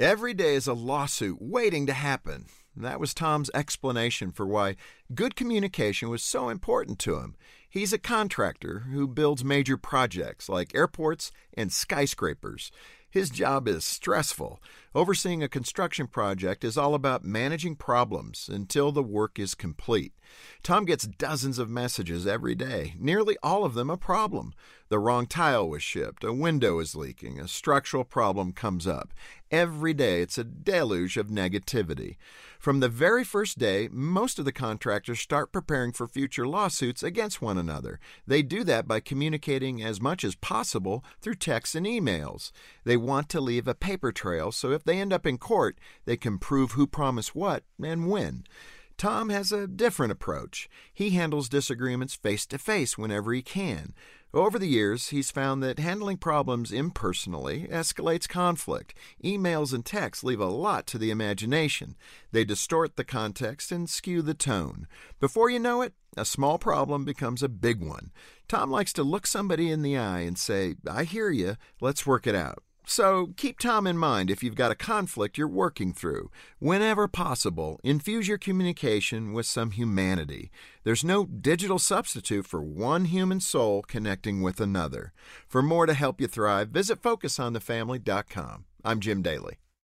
Every day is a lawsuit waiting to happen. That was Tom's explanation for why good communication was so important to him. He's a contractor who builds major projects like airports and skyscrapers. His job is stressful. Overseeing a construction project is all about managing problems until the work is complete. Tom gets dozens of messages every day, nearly all of them a problem. The wrong tile was shipped, a window is leaking, a structural problem comes up. Every day it's a deluge of negativity. From the very first day, most of the contractors start preparing for future lawsuits against one another. They do that by communicating as much as possible through texts and emails. They want to leave a paper trail so if they end up in court, they can prove who promised what and when. Tom has a different approach. He handles disagreements face-to-face whenever he can. Over the years, he's found that handling problems impersonally escalates conflict. Emails and texts leave a lot to the imagination. They distort the context and skew the tone. Before you know it, a small problem becomes a big one. Tom likes to look somebody in the eye and say, "I hear you, let's work it out." So keep Tom in mind if you've got a conflict you're working through. Whenever possible, infuse your communication with some humanity. There's no digital substitute for one human soul connecting with another. For more to help you thrive, visit FocusOnTheFamily.com. I'm Jim Daly.